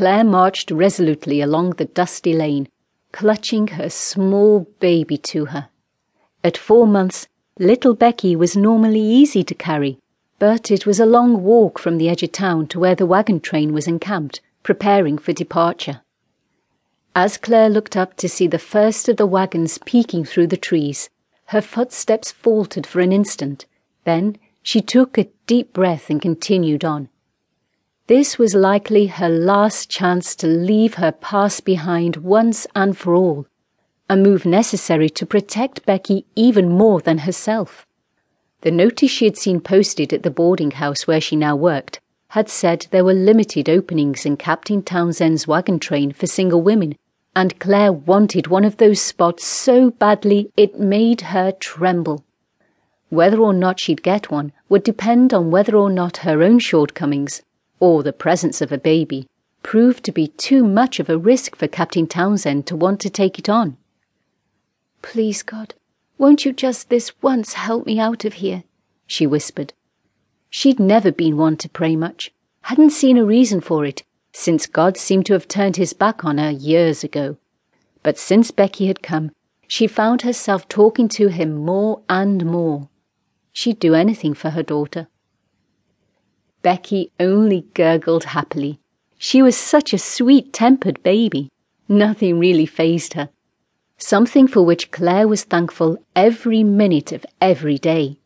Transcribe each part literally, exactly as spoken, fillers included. Claire marched resolutely along the dusty lane, clutching her small baby to her. At four months, little Becky was normally easy to carry, but it was a long walk from the edge of town to where the wagon train was encamped, preparing for departure. As Claire looked up to see the first of the wagons peeking through the trees, her footsteps faltered for an instant. Then she took a deep breath and continued on. This was likely her last chance to leave her past behind once and for all, a move necessary to protect Becky even more than herself. The notice she had seen posted at the boarding house where she now worked had said there were limited openings in Captain Townsend's wagon train for single women, and Claire wanted one of those spots so badly it made her tremble. Whether or not she'd get one would depend on whether or not her own shortcomings, or the presence of a baby, proved to be too much of a risk for Captain Townsend to want to take it on. "Please, God, won't you just this once help me out of here?" she whispered. She'd never been one to pray much, hadn't seen a reason for it, since God seemed to have turned his back on her years ago. But since Becky had come, she found herself talking to him more and more. She'd do anything for her daughter. Becky only gurgled happily. She was such a sweet-tempered baby. Nothing really fazed her. Something for which Claire was thankful every minute of every day.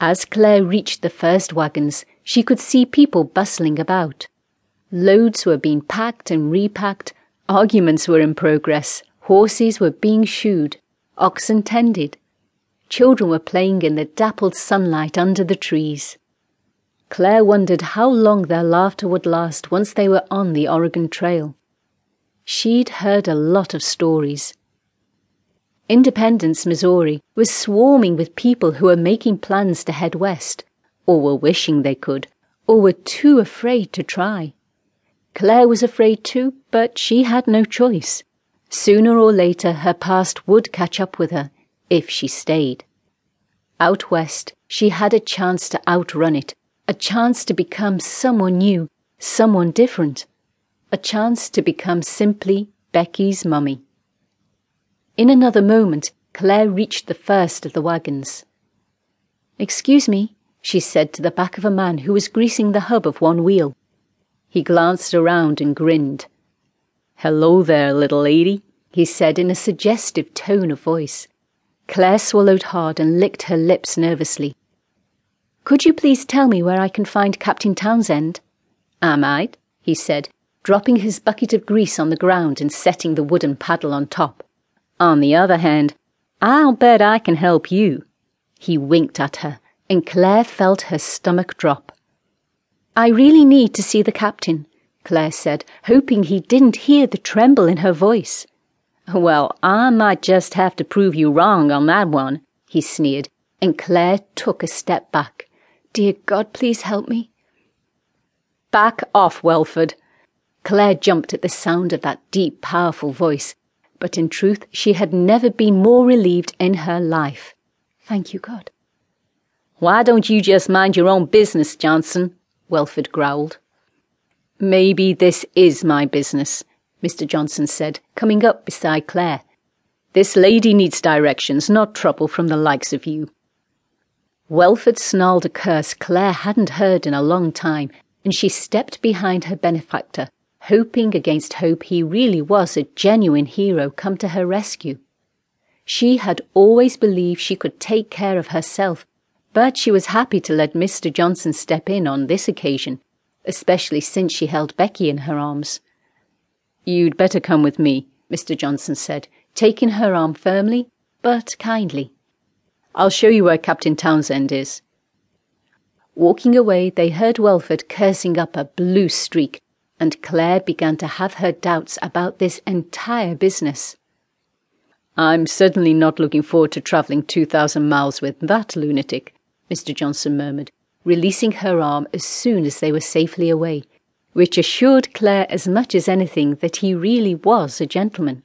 As Claire reached the first wagons, she could see people bustling about. Loads were being packed and repacked, arguments were in progress, horses were being shoed, oxen tended. Children were playing in the dappled sunlight under the trees. Claire wondered how long their laughter would last once they were on the Oregon Trail. She'd heard a lot of stories. Independence, Missouri, was swarming with people who were making plans to head west, or were wishing they could, or were too afraid to try. Claire was afraid too, but she had no choice. Sooner or later her past would catch up with her, if she stayed. Out west, she had a chance to outrun it, a chance to become someone new, someone different, a chance to become simply Becky's mummy. In another moment, Claire reached the first of the wagons. "Excuse me," she said to the back of a man who was greasing the hub of one wheel. He glanced around and grinned. "Hello there, little lady," he said in a suggestive tone of voice. Claire swallowed hard and licked her lips nervously. "Could you please tell me where I can find Captain Townsend?" "Am I?" he said, dropping his bucket of grease on the ground and setting the wooden paddle on top. "On the other hand, I'll bet I can help you." He winked at her, and Claire felt her stomach drop. "I really need to see the captain," Claire said, hoping he didn't hear the tremble in her voice. "Well, I might just have to prove you wrong on that one," he sneered, and Claire took a step back. "Dear God, please help me." "Back off, Welford." Claire jumped at the sound of that deep, powerful voice, but in truth she had never been more relieved in her life. "Thank you, God." "Why don't you just mind your own business, Johnson?" Welford growled. "Maybe this is my business," Mister Johnson said, coming up beside Claire. "This lady needs directions, not trouble from the likes of you." Welford snarled a curse Claire hadn't heard in a long time, and she stepped behind her benefactor, hoping against hope he really was a genuine hero come to her rescue. She had always believed she could take care of herself, but she was happy to let Mister Johnson step in on this occasion, especially since she held Becky in her arms. "You'd better come with me," Mister Johnson said, taking her arm firmly but kindly. "I'll show you where Captain Townsend is." Walking away, they heard Welford cursing up a blue streak, and Claire began to have her doubts about this entire business. "I'm certainly not looking forward to travelling two thousand miles with that lunatic," Mister Johnson murmured, releasing her arm as soon as they were safely away, which assured Claire as much as anything that he really was a gentleman.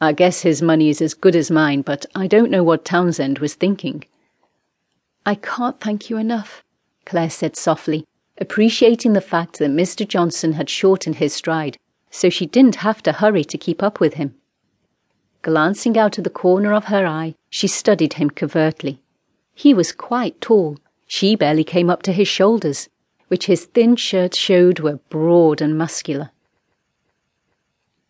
"I guess his money is as good as mine, but I don't know what Townsend was thinking." "I can't thank you enough," Claire said softly, appreciating the fact that Mister Johnson had shortened his stride, so she didn't have to hurry to keep up with him. Glancing out of the corner of her eye, she studied him covertly. He was quite tall. She barely came up to his shoulders, which his thin shirt showed were broad and muscular.